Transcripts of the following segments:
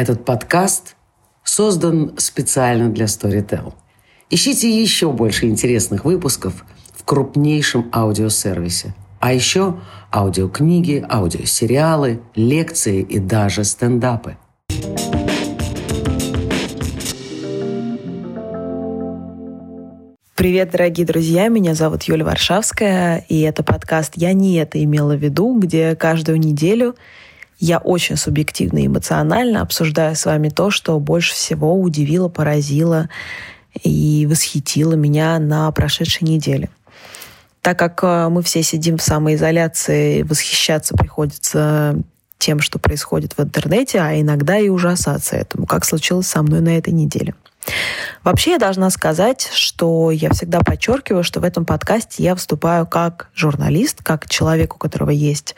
Этот подкаст создан специально для Storytel. Ищите еще больше интересных выпусков в крупнейшем аудиосервисе. А еще аудиокниги, аудиосериалы, лекции и даже стендапы. Привет, дорогие друзья, меня зовут Юля Варшавская, и это подкаст «Я не это имела в виду», где каждую неделю я очень субъективно и эмоционально обсуждаю с вами то, что больше всего удивило, поразило и восхитило меня на прошедшей неделе. Так как мы все сидим в самоизоляции, восхищаться приходится тем, что происходит в интернете, а иногда и ужасаться этому, как случилось со мной на этой неделе. Вообще, я должна сказать, что я всегда подчеркиваю, что в этом подкасте я выступаю как журналист, как человек, у которого есть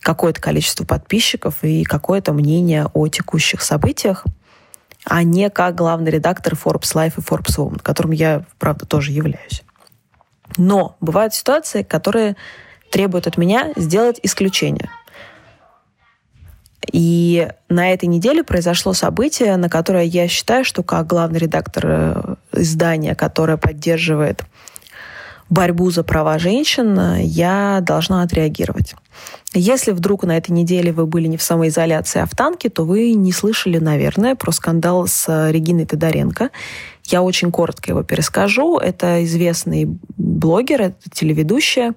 какое-то количество подписчиков и какое-то мнение о текущих событиях, а не как главный редактор Forbes Life и Forbes Woman, которым я, правда, тоже являюсь. Но бывают ситуации, которые требуют от меня сделать исключение. И на этой неделе произошло событие, на которое я считаю, что как главный редактор издания, которое поддерживает борьбу за права женщин, я должна отреагировать. Если вдруг на этой неделе вы были не в самоизоляции, а в танке, то вы не слышали, наверное, про скандал с Региной Тодоренко. Я очень коротко его перескажу. Это известный блогер, это телеведущая,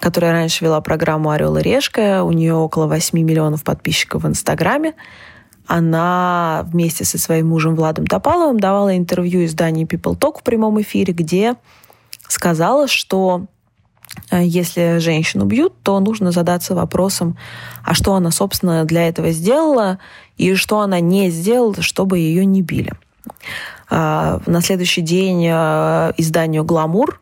которая раньше вела программу «Орел и Решка». У нее около 8 миллионов подписчиков в Инстаграме. Она вместе со своим мужем Владом Топаловым давала интервью изданию People Talk в прямом эфире, где сказала, что если женщину бьют, то нужно задаться вопросом, а что она, собственно, для этого сделала и что она не сделала, чтобы ее не били. На следующий день изданию «Гламур»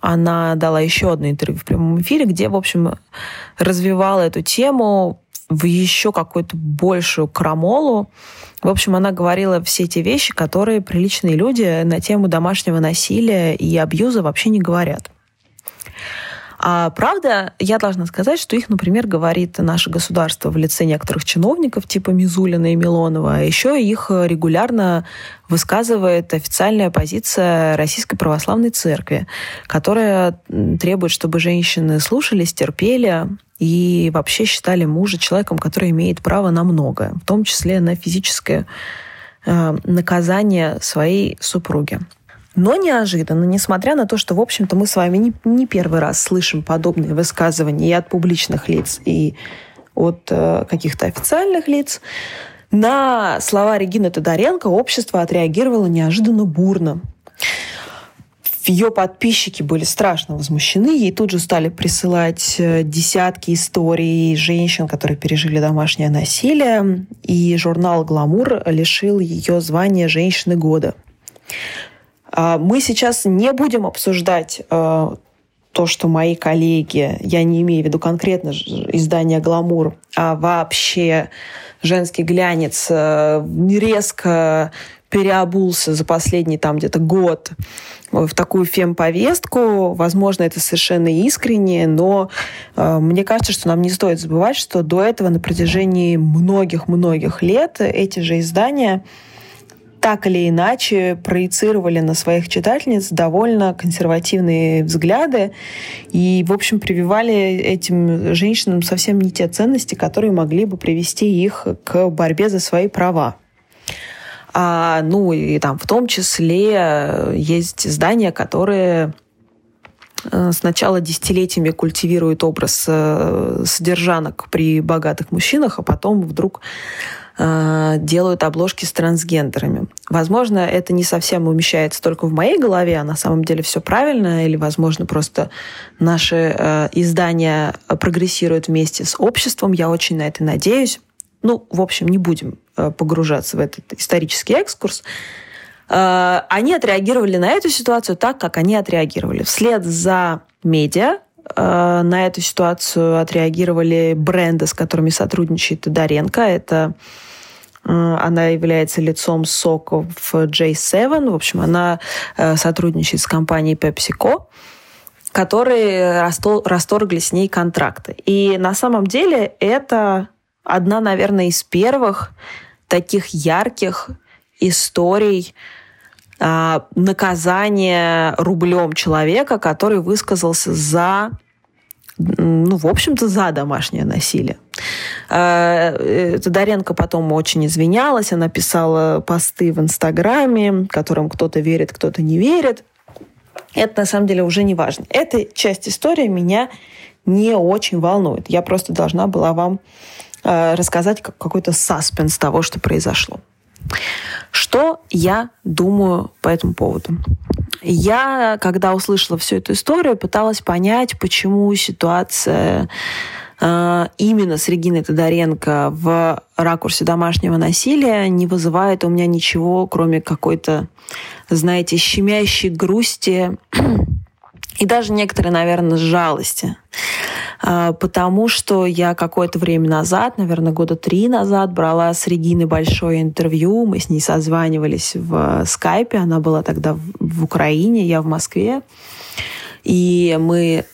она дала еще одно интервью в прямом эфире, где, в общем, развивала эту тему в еще какую-то большую крамолу. В общем, она говорила все те вещи, которые приличные люди на тему домашнего насилия и абьюза вообще не говорят. А правда, я должна сказать, что их, например, говорит наше государство в лице некоторых чиновников, типа Мизулина и Милонова, а еще их регулярно высказывает официальная позиция Российской Православной Церкви, которая требует, чтобы женщины слушались, терпели и вообще считали мужа человеком, который имеет право на многое, в том числе на физическое наказание своей супруги. Но неожиданно, несмотря на то, что, в общем-то, мы с вами не первый раз слышим подобные высказывания и от публичных лиц, и от каких-то официальных лиц, на слова Регины Тодоренко общество отреагировало неожиданно бурно. Ее подписчики были страшно возмущены, ей тут же стали присылать десятки историй женщин, которые пережили домашнее насилие, и журнал «Гламур» лишил ее звания «Женщины года». Мы сейчас не будем обсуждать то, что мои коллеги, я не имею в виду конкретно издание «Гламур», а вообще женский глянец резко переобулся за последний там где-то год в такую фемповестку. Возможно, это совершенно искренне, но мне кажется, что нам не стоит забывать, что до этого на протяжении многих-многих лет эти же издания так или иначе проецировали на своих читательниц довольно консервативные взгляды и, в общем, прививали этим женщинам совсем не те ценности, которые могли бы привести их к борьбе за свои права. И там в том числе есть издания, которые сначала десятилетиями культивируют образ содержанок при богатых мужчинах, а потом вдруг делают обложки с трансгендерами. Возможно, это не совсем умещается только в моей голове, а на самом деле все правильно, или, возможно, просто наши издания прогрессируют вместе с обществом. Я очень на это надеюсь. В общем, не будем погружаться в этот исторический экскурс. Они отреагировали на эту ситуацию так, как они отреагировали. Вслед за медиа на эту ситуацию отреагировали бренды, с которыми сотрудничает Тодоренко. Она является лицом соков J7. В общем, она сотрудничает с компанией PepsiCo, которые расторгли с ней контракты. И на самом деле это одна, наверное, из первых таких ярких историй наказания рублем человека, который высказался за, ну, в общем-то, за домашнее насилие. Тодоренко потом очень извинялась, она писала посты в Инстаграме, которым кто-то верит, кто-то не верит. Это, на самом деле, уже не важно. Эта часть истории меня не очень волнует. Я просто должна была вам рассказать какой-то саспенс того, что произошло. Что я думаю по этому поводу? Я, когда услышала всю эту историю, пыталась понять, почему ситуация именно с Региной Тодоренко в ракурсе домашнего насилия не вызывает у меня ничего, кроме какой-то, знаете, щемящей грусти и даже некоторой, наверное, жалости. Потому что я какое-то время назад, наверное, 3 года назад, брала с Региной большое интервью. Мы с ней созванивались в скайпе. Она была тогда в Украине, я в Москве. И мы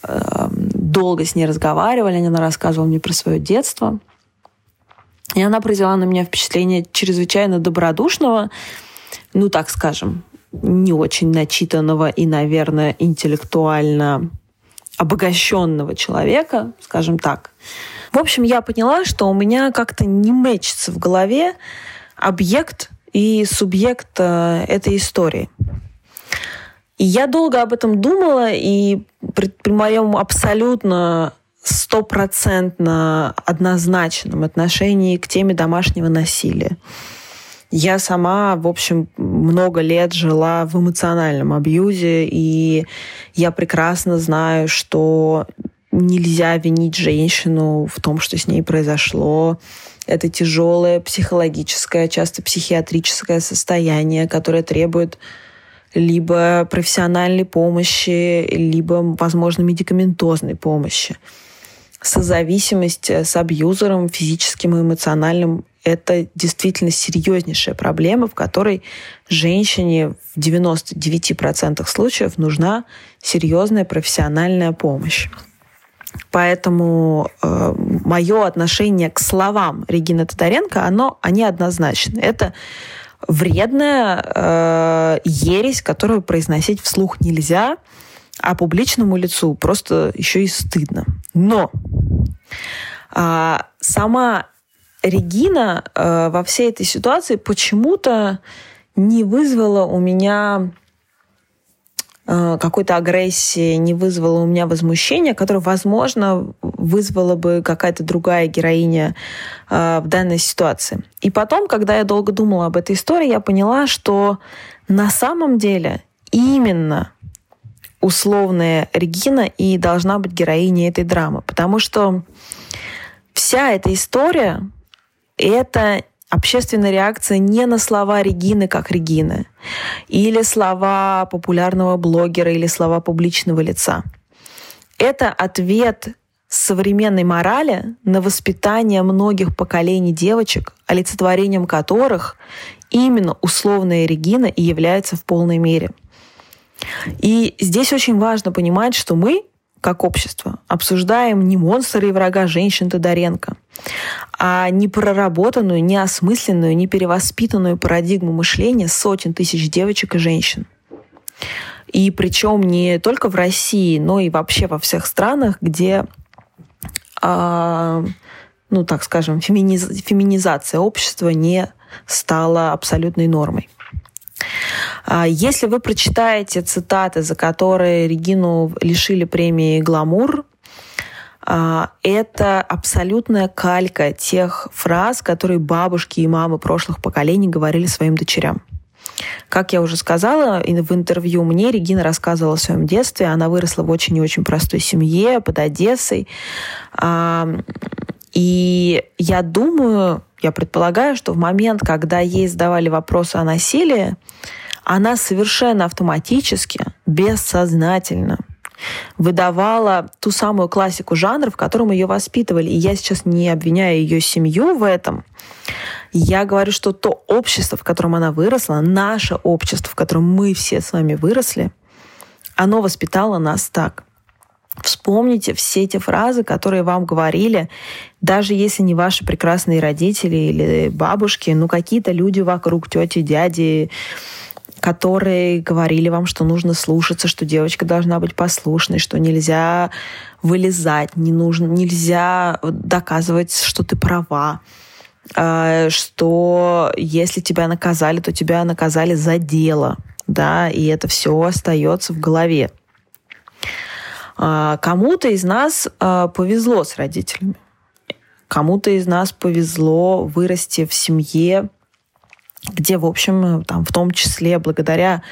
долго с ней разговаривали, она рассказывала мне про свое детство. И она произвела на меня впечатление чрезвычайно добродушного, ну, так скажем, не очень начитанного и, наверное, интеллектуально обогащенного человека, скажем так. В общем, я поняла, что у меня как-то не мэчится в голове объект и субъект этой истории. И я долго об этом думала, и при моем абсолютно 100% однозначном отношении к теме домашнего насилия. Я сама, в общем, много лет жила в эмоциональном абьюзе, и я прекрасно знаю, что нельзя винить женщину в том, что с ней произошло. Это тяжелое психологическое, часто психиатрическое состояние, которое требует либо профессиональной помощи, либо, возможно, медикаментозной помощи. Созависимость с абьюзером, физическим и эмоциональным, это действительно серьезнейшая проблема, в которой женщине в 99% случаев нужна серьезная профессиональная помощь. Поэтому мое отношение к словам Регины Тодоренко, они однозначны. Это вредная ересь, которую произносить вслух нельзя, а публичному лицу просто еще и стыдно. Но сама Регина во всей этой ситуации почему-то не вызвала у меня какой-то агрессии, не вызвала у меня возмущения, которое, возможно, вызвала бы какая-то другая героиня в данной ситуации. И потом, когда я долго думала об этой истории, я поняла, что на самом деле именно условная Регина и должна быть героиней этой драмы. Потому что вся эта история — это общественная реакция не на слова Регины как Регины, или слова популярного блогера, или слова публичного лица. Это ответ современной морали на воспитание многих поколений девочек, олицетворением которых именно условная Регина и является в полной мере. И здесь очень важно понимать, что мы, как общество, обсуждаем не монстра и врага женщин Тодоренко, а непроработанную, неосмысленную, неперевоспитанную парадигму мышления сотен тысяч девочек и женщин. И причем не только в России, но и вообще во всех странах, где, ну, так скажем, феминизация общества не стала абсолютной нормой. Если вы прочитаете цитаты, за которые Регину лишили премии «Гламур», это абсолютная калька тех фраз, которые бабушки и мамы прошлых поколений говорили своим дочерям. Как я уже сказала, в интервью мне Регина рассказывала о своем детстве. Она выросла в очень и очень простой семье под Одессой. И я думаю, я предполагаю, что в момент, когда ей задавали вопросы о насилии, она совершенно автоматически, бессознательно выдавала ту самую классику жанра, в котором ее воспитывали. И я сейчас не обвиняю ее семью в этом. Я говорю, что то общество, в котором она выросла, наше общество, в котором мы все с вами выросли, оно воспитало нас так. Вспомните все те фразы, которые вам говорили, даже если не ваши прекрасные родители или бабушки, ну какие-то люди вокруг, тети, дяди, которые говорили вам, что нужно слушаться, что девочка должна быть послушной, что нельзя вылезать, не нужно, нельзя доказывать, что ты права, что если тебя наказали, то тебя наказали за дело, да, и это все остается в голове. Кому-то из нас повезло с родителями, кому-то из нас повезло вырасти в семье, где, в общем, там, в том числе благодаря,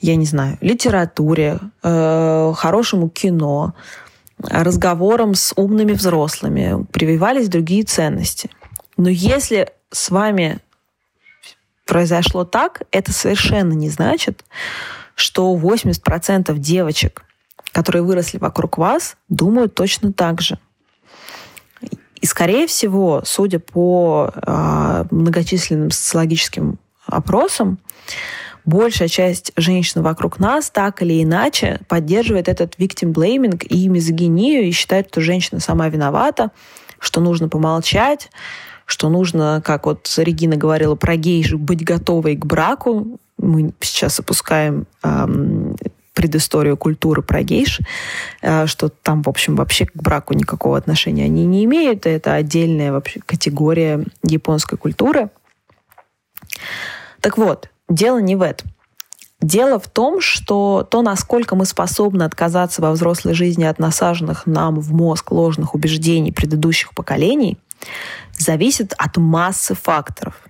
я не знаю, литературе, хорошему кино, разговорам с умными взрослыми прививались другие ценности. Но если с вами произошло так, это совершенно не значит, что 80% девочек, которые выросли вокруг вас, думают точно так же. И, скорее всего, судя по многочисленным социологическим опросам, большая часть женщин вокруг нас так или иначе поддерживает этот victim blaming и мизогинию, и считает, что женщина сама виновата, что нужно помолчать, что нужно, как вот Регина говорила про гейшу, быть готовой к браку. Мы сейчас опускаем... предысторию культуры про гейш, что там, в общем, вообще к браку никакого отношения они не имеют. Это отдельная вообще категория японской культуры. Так вот, дело не в этом. Дело в том, что то, насколько мы способны отказаться во взрослой жизни от насаженных нам в мозг ложных убеждений предыдущих поколений, зависит от массы факторов.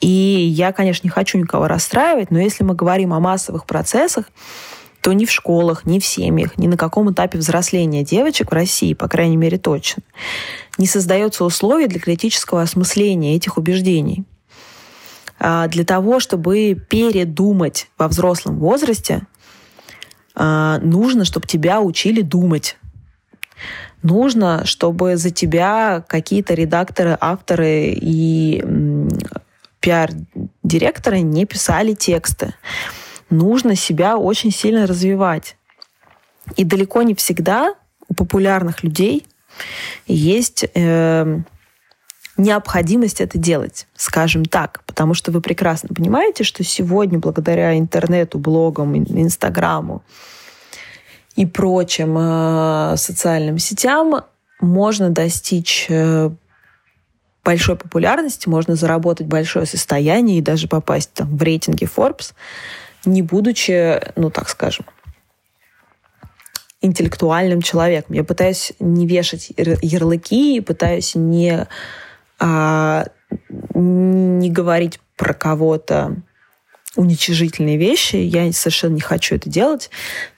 И я, конечно, не хочу никого расстраивать, но если мы говорим о массовых процессах, то ни в школах, ни в семьях, ни на каком этапе взросления девочек в России, по крайней мере, точно, не создается условий для критического осмысления этих убеждений. Для того, чтобы передумать во взрослом возрасте, нужно, чтобы тебя учили думать. Нужно, чтобы за тебя какие-то редакторы, авторы и пиар-директоры не писали тексты. Нужно себя очень сильно развивать. И далеко не всегда у популярных людей есть необходимость это делать, скажем так. Потому что вы прекрасно понимаете, что сегодня, благодаря интернету, блогам, Инстаграму и прочим социальным сетям, можно достичь большой популярности, можно заработать большое состояние и даже попасть там, в рейтинги Forbes, не будучи, ну, так скажем, интеллектуальным человеком. Я пытаюсь не вешать ярлыки, пытаюсь не говорить про кого-то уничижительные вещи. Я совершенно не хочу это делать.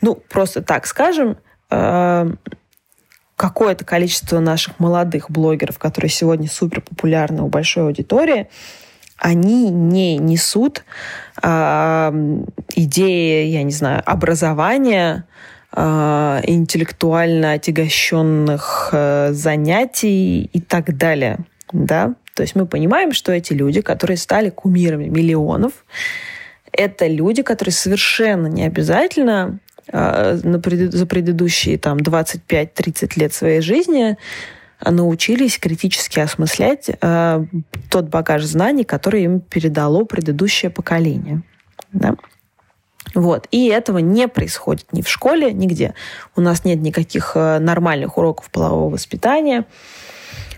Ну, просто так скажем, какое-то количество наших молодых блогеров, которые сегодня суперпопулярны у большой аудитории, они не несут идеи, я не знаю, образования, интеллектуально отягощенных занятий и так далее. Да? То есть мы понимаем, что эти люди, которые стали кумирами миллионов, это люди, которые совершенно не обязательно за предыдущие там, 25-30 лет своей жизни научились критически осмыслять тот багаж знаний, который им передало предыдущее поколение. Да? Вот. И этого не происходит ни в школе, нигде. У нас нет никаких нормальных уроков полового воспитания,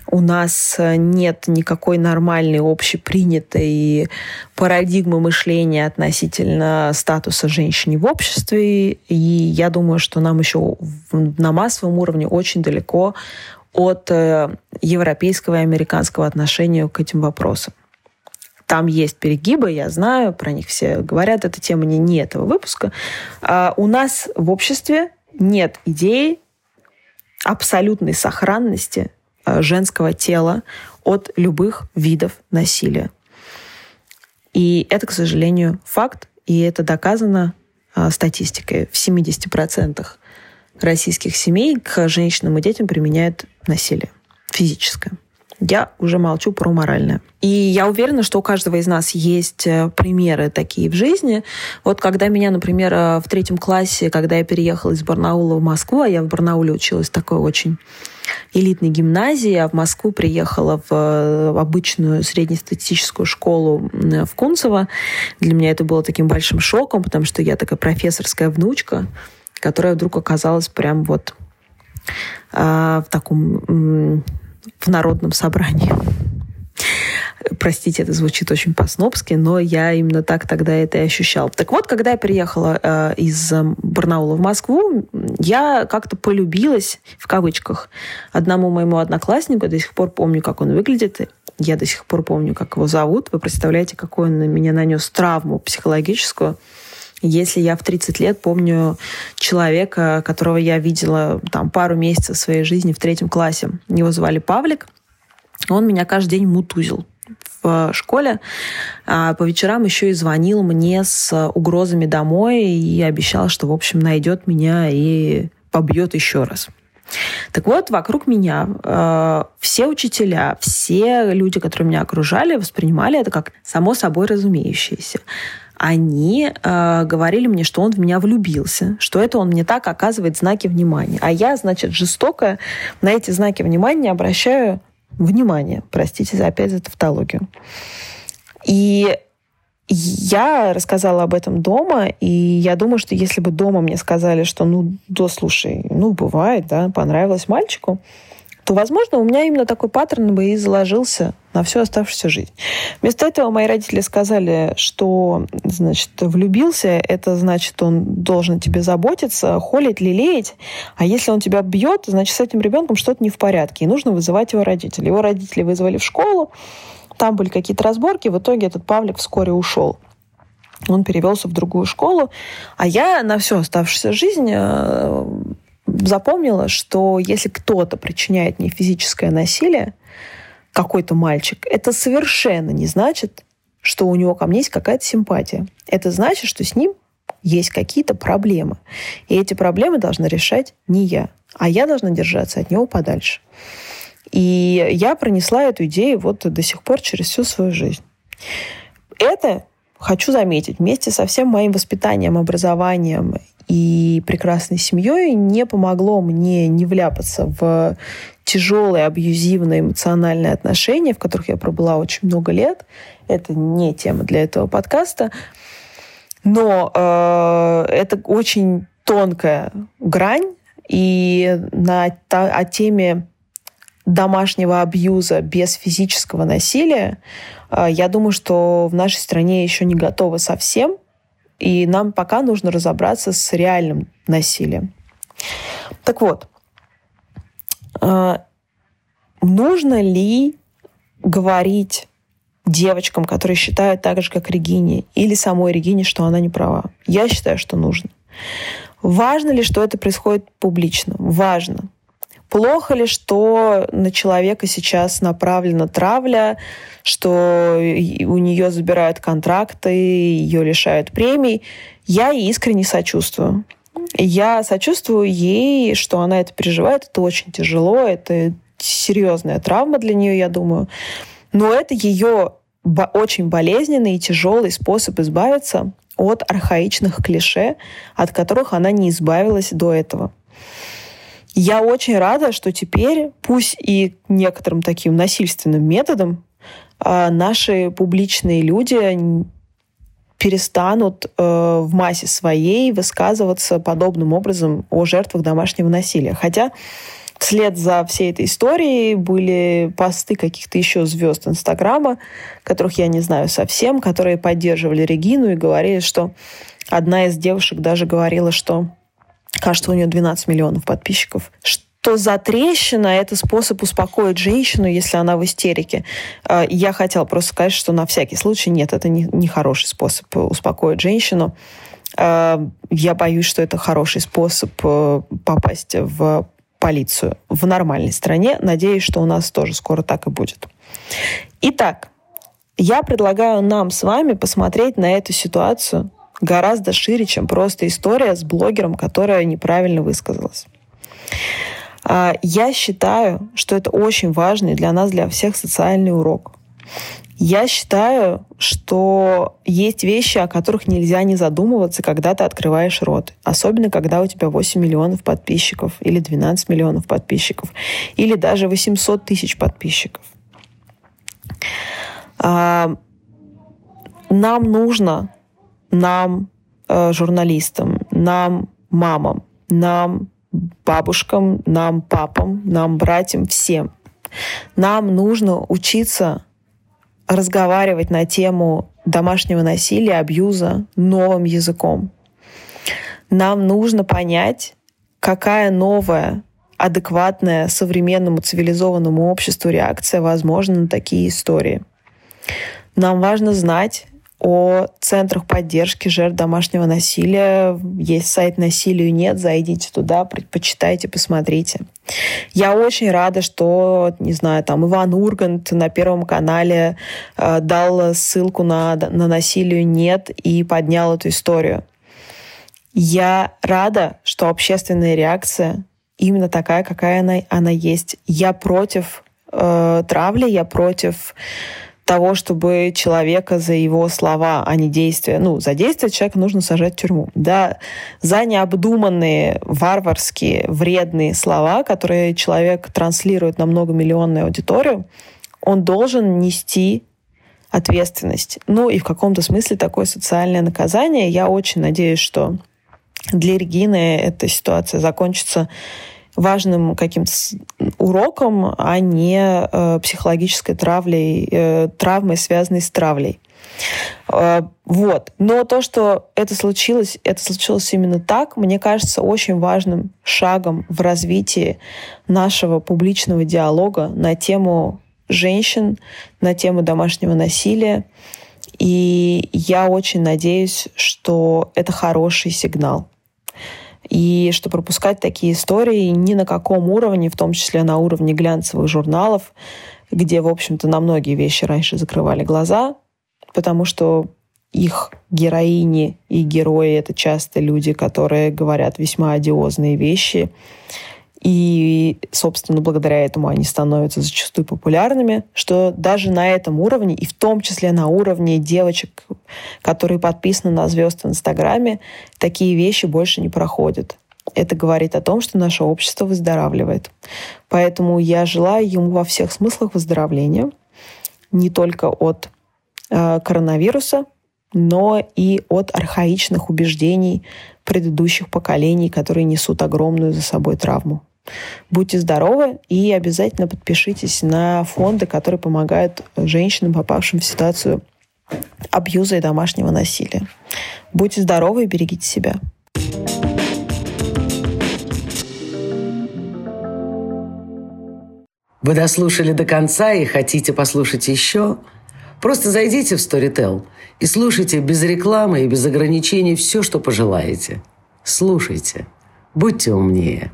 у нас нет никакой нормальной общепринятой парадигмы мышления относительно статуса женщины в обществе. И я думаю, что нам еще на массовом уровне очень далеко от европейского и американского отношения к этим вопросам. Там есть перегибы, я знаю, про них все говорят, эта тема не этого выпуска. У нас в обществе нет идеи абсолютной сохранности женского тела от любых видов насилия. И это, к сожалению, факт, и это доказано статистикой. В 70% российских семей к женщинам и детям применяют насилие физическое. Я уже молчу про моральное. И я уверена, что у каждого из нас есть примеры такие в жизни. Вот когда меня, например, в 3 классе, когда я переехала из Барнаула в Москву, а я в Барнауле училась в такой очень элитной гимназии, а в Москву приехала в обычную среднестатистическую школу в Кунцево. Для меня это было таким большим шоком, потому что я такая профессорская внучка, которая вдруг оказалась прям вот в таком... в народном собрании. Простите, это звучит очень по-снобски, но я именно так тогда это и ощущала. Так вот, когда я переехала из Барнаула в Москву, я как-то полюбилась, в кавычках, одному моему однокласснику. Я до сих пор помню, как он выглядит. Я до сих пор помню, как его зовут. Вы представляете, какой он на меня нанес травму психологическую. Если я в 30 лет помню человека, которого я видела там, пару месяцев своей жизни в 3 классе. Его звали Павлик. Он меня каждый день мутузил в школе. А по вечерам еще и звонил мне с угрозами домой и обещал, что, в общем, найдет меня и побьет еще раз. Так вот, вокруг меня все учителя, все люди, которые меня окружали, воспринимали это как само собой разумеющееся. Они говорили мне, что он в меня влюбился, что это он мне так оказывает знаки внимания. А я, значит, жестокая, на эти знаки внимания не обращаю внимания. Простите опять за тавтологию. И я рассказала об этом дома, и я думаю, что если бы дома мне сказали, что слушай, бывает, да, понравилось мальчику, то, возможно, у меня именно такой паттерн бы и заложился на всю оставшуюся жизнь. Вместо этого мои родители сказали, что, значит, влюбился, это значит, он должен тебе заботиться, холить, лелеять, а если он тебя бьет, значит, с этим ребенком что-то не в порядке, и нужно вызывать его родителей. Его родители вызвали в школу, там были какие-то разборки, в итоге этот Павлик вскоре ушел. Он перевелся в другую школу, а я на всю оставшуюся жизнь... запомнила, что если кто-то причиняет мне физическое насилие, какой-то мальчик, это совершенно не значит, что у него ко мне есть какая-то симпатия. Это значит, что с ним есть какие-то проблемы. И эти проблемы должна решать не я, а я должна держаться от него подальше. И я пронесла эту идею вот до сих пор через всю свою жизнь. Это, хочу заметить, вместе со всем моим воспитанием, образованием и прекрасной семьей не помогло мне не вляпаться в тяжелые, абьюзивные эмоциональные отношения, в которых я пробыла очень много лет. Это не тема для этого подкаста. Но это очень тонкая грань. И о теме домашнего абьюза без физического насилия я думаю, что в нашей стране еще не готовы совсем. И нам пока нужно разобраться с реальным насилием. Так вот, нужно ли говорить девочкам, которые считают так же, как Регине, или самой Регине, что она не права? Я считаю, что нужно. Важно ли, что это происходит публично? Важно. Плохо ли, что на человека сейчас направлена травля, что у нее забирают контракты, ее лишают премий? Я ей искренне сочувствую. Я сочувствую ей, что она это переживает. Это очень тяжело, это серьезная травма для нее, я думаю. Но это ее очень болезненный и тяжелый способ избавиться от архаичных клише, от которых она не избавилась до этого. Я очень рада, что теперь, пусть и некоторым таким насильственным методом, наши публичные люди перестанут в массе своей высказываться подобным образом о жертвах домашнего насилия. Хотя вслед за всей этой историей были посты каких-то еще звезд Инстаграма, которых я не знаю совсем, которые поддерживали Регину и говорили, что одна из девушек даже говорила, что кажется, у нее 12 миллионов подписчиков. Что за трещина? Это способ успокоить женщину, если она в истерике. Я хотела просто сказать, что на всякий случай нет, это не хороший способ успокоить женщину. Я боюсь, что это хороший способ попасть в полицию в нормальной стране. Надеюсь, что у нас тоже скоро так и будет. Итак, я предлагаю нам с вами посмотреть на эту ситуацию гораздо шире, чем просто история с блогером, которая неправильно высказалась. Я считаю, что это очень важный для нас, для всех социальный урок. Я считаю, что есть вещи, о которых нельзя не задумываться, когда ты открываешь рот. Особенно, когда у тебя 8 миллионов подписчиков, или 12 миллионов подписчиков, или даже 800 тысяч подписчиков. Нам нужно, нам, журналистам, нам, мамам, нам, бабушкам, нам, папам, нам, братьям, всем. Нам нужно учиться разговаривать на тему домашнего насилия, абьюза новым языком. Нам нужно понять, какая новая, адекватная современному цивилизованному обществу реакция возможна на такие истории. Нам важно знать о центрах поддержки жертв домашнего насилия. Есть сайт «Насилию.нет», зайдите туда, почитайте, посмотрите. Я очень рада, что, не знаю, там Иван Ургант на Первом канале дал ссылку на «Насилию.нет» и поднял эту историю. Я рада, что общественная реакция именно такая, какая она есть. Я против травли, я против того, чтобы человека за его слова, а не действия. Ну, за действия человека нужно сажать в тюрьму. Да, за необдуманные, варварские, вредные слова, которые человек транслирует на многомиллионную аудиторию, он должен нести ответственность. Ну, и в каком-то смысле такое социальное наказание. Я очень надеюсь, что для Регины эта ситуация закончится важным каким-то уроком, а не психологической травлей, травмой, связанной с травлей. Вот. Но то, что это случилось именно так, мне кажется, очень важным шагом в развитии нашего публичного диалога на тему женщин, на тему домашнего насилия. И я очень надеюсь, что это хороший сигнал. И что пропускать такие истории ни на каком уровне, в том числе на уровне глянцевых журналов, где, в общем-то, на многие вещи раньше закрывали глаза, потому что их героини и герои — это часто люди, которые говорят весьма одиозные вещи. И, собственно, благодаря этому они становятся зачастую популярными, что даже на этом уровне, и в том числе на уровне девочек, которые подписаны на звезд в Инстаграме, такие вещи больше не проходят. Это говорит о том, что наше общество выздоравливает. Поэтому я желаю ему во всех смыслах выздоровления, не только от коронавируса, но и от архаичных убеждений предыдущих поколений, которые несут огромную за собой травму. Будьте здоровы и обязательно подпишитесь на фонды, которые помогают женщинам, попавшим в ситуацию абьюза и домашнего насилия. Будьте здоровы и берегите себя. Вы дослушали до конца и хотите послушать еще? Просто зайдите в Storytel и слушайте без рекламы и без ограничений все, что пожелаете. Слушайте. Будьте умнее.